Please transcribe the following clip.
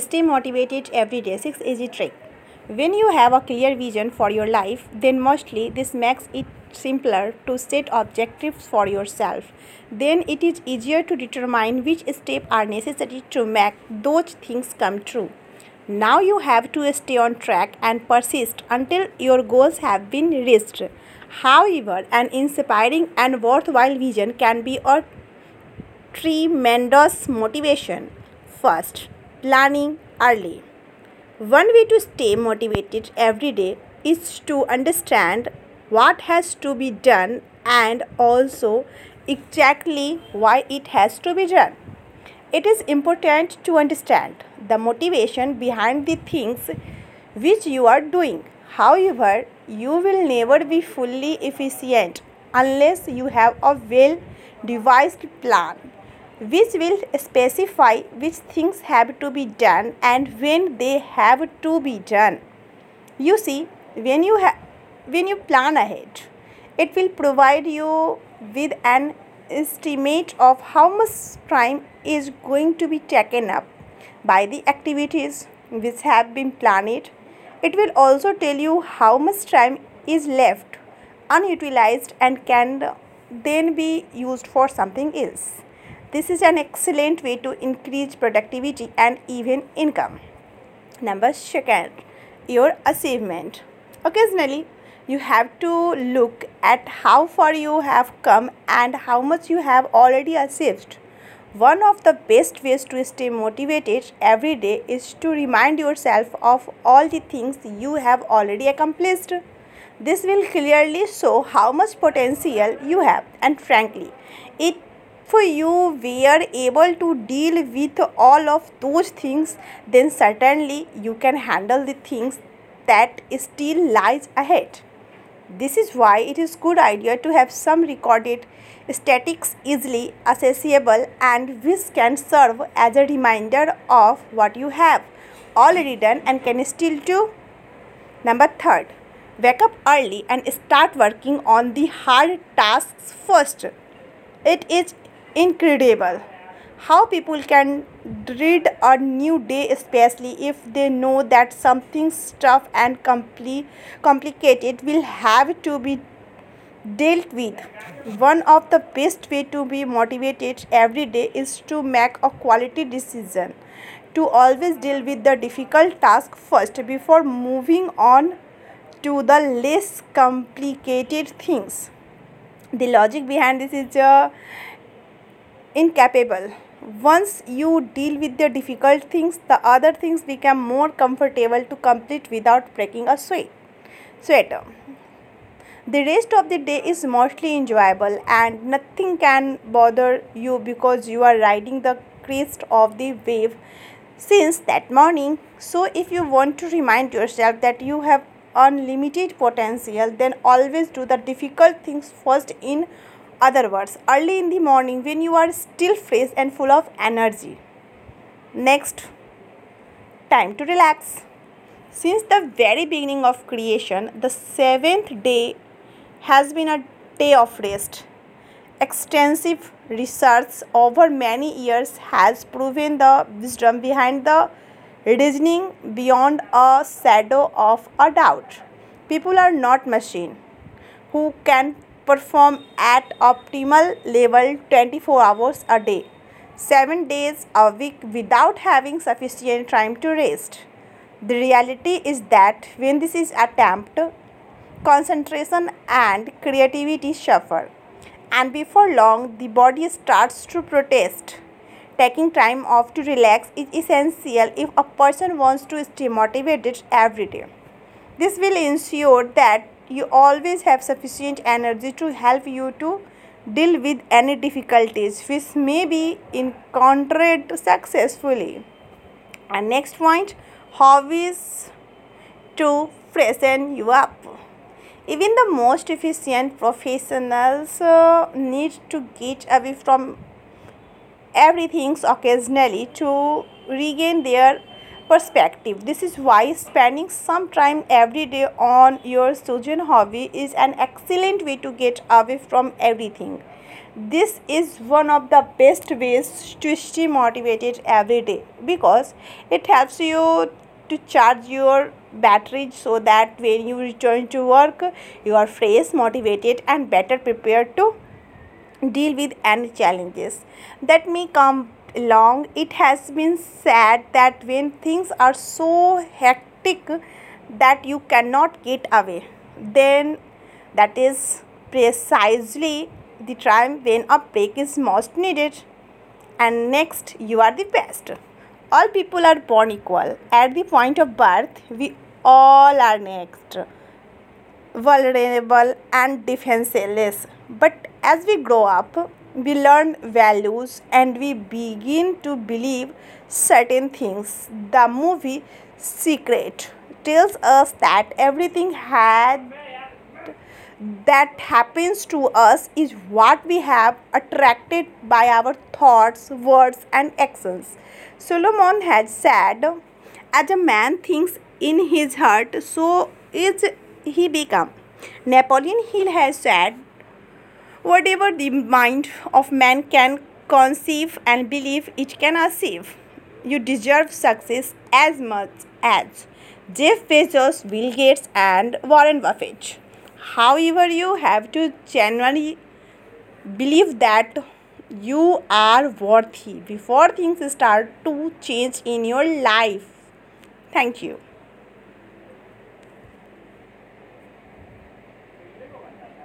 Stay motivated every day. 6 easy trick. When you have a clear vision for your life, then mostly this makes it simpler to set objectives for yourself. Then it is easier to determine which steps are necessary to make those things come true. Now you have to stay on track and persist until your goals have been reached. However, an inspiring and worthwhile vision can be a tremendous motivation. First, planning early. One way to stay motivated every day is to understand what has to be done and also exactly why it has to be done. It is important to understand the motivation behind the things which you are doing. However, you will never be fully efficient unless you have a well-devised plan, which will specify which things have to be done and when they have to be done. You see, when you plan ahead, it will provide you with an estimate of how much time is going to be taken up by the activities which have been planned. It will also tell you how much time is left unutilized and can then be used for something else. This is an excellent way to increase productivity and even income. Number 2, your achievement. Occasionally, you have to look at how far you have come and how much you have already achieved. One of the best ways to stay motivated every day is to remind yourself of all the things you have already accomplished. This will clearly show how much potential you have, and frankly, if you were able to deal with all of those things, then certainly you can handle the things that still lies ahead. This is why it is a good idea to have some recorded statistics easily accessible and which can serve as a reminder of what you have already done and can still do. Number 3, wake up early and start working on the hard tasks first. It is incredible how people can dread a new day, especially if they know that something tough and complicated will have to be dealt with. One of the best ways to be motivated every day is to make a quality decision to always deal with the difficult task first before moving on to the less complicated things. The logic behind this is incapable. Once you deal with the difficult things, the other things become more comfortable to complete without breaking a sweat. The rest of the day is mostly enjoyable and nothing can bother you because you are riding the crest of the wave since that morning. So if you want to remind yourself that you have unlimited potential, then always do the difficult things first. In other words, early in the morning when you are still fresh and full of energy. Next, time to relax. Since the very beginning of creation, the 7th day has been a day of rest. Extensive research over many years has proven the wisdom behind the reasoning beyond a shadow of a doubt. People are not machines who can perform at optimal level 24 hours a day, 7 days a week without having sufficient time to rest. The reality is that when this is attempted, concentration and creativity suffer, and before long the body starts to protest. Taking time off to relax is essential if a person wants to stay motivated every day. This will ensure that you always have sufficient energy to help you to deal with any difficulties which may be encountered successfully. And next point, hobbies to freshen you up. Even the most efficient professionals need to get away from everything occasionally to regain their perspective. This is why spending some time every day on your chosen hobby is an excellent way to get away from everything This is one of the best ways to stay motivated every day because it helps you to charge your battery so that when you return to work, you are fresh, motivated, and better prepared to deal with any challenges that may come along. It has been said that when things are so hectic that you cannot get away, then that is precisely the time when a break is most needed. And next, you are the best. All people are born equal. At the point of birth, we all are next, vulnerable and defenseless. But as we grow up, we learn values and we begin to believe certain things. The movie Secret tells us that everything that happens to us is what we have attracted by our thoughts, words, and actions. Solomon had said, "As a man thinks in his heart, so is he become." Napoleon Hill has said, "Whatever the mind of man can conceive and believe, it can achieve." You deserve success as much as Jeff Bezos, Bill Gates, and Warren Buffett. However, you have to genuinely believe that you are worthy before things start to change in your life. Thank you.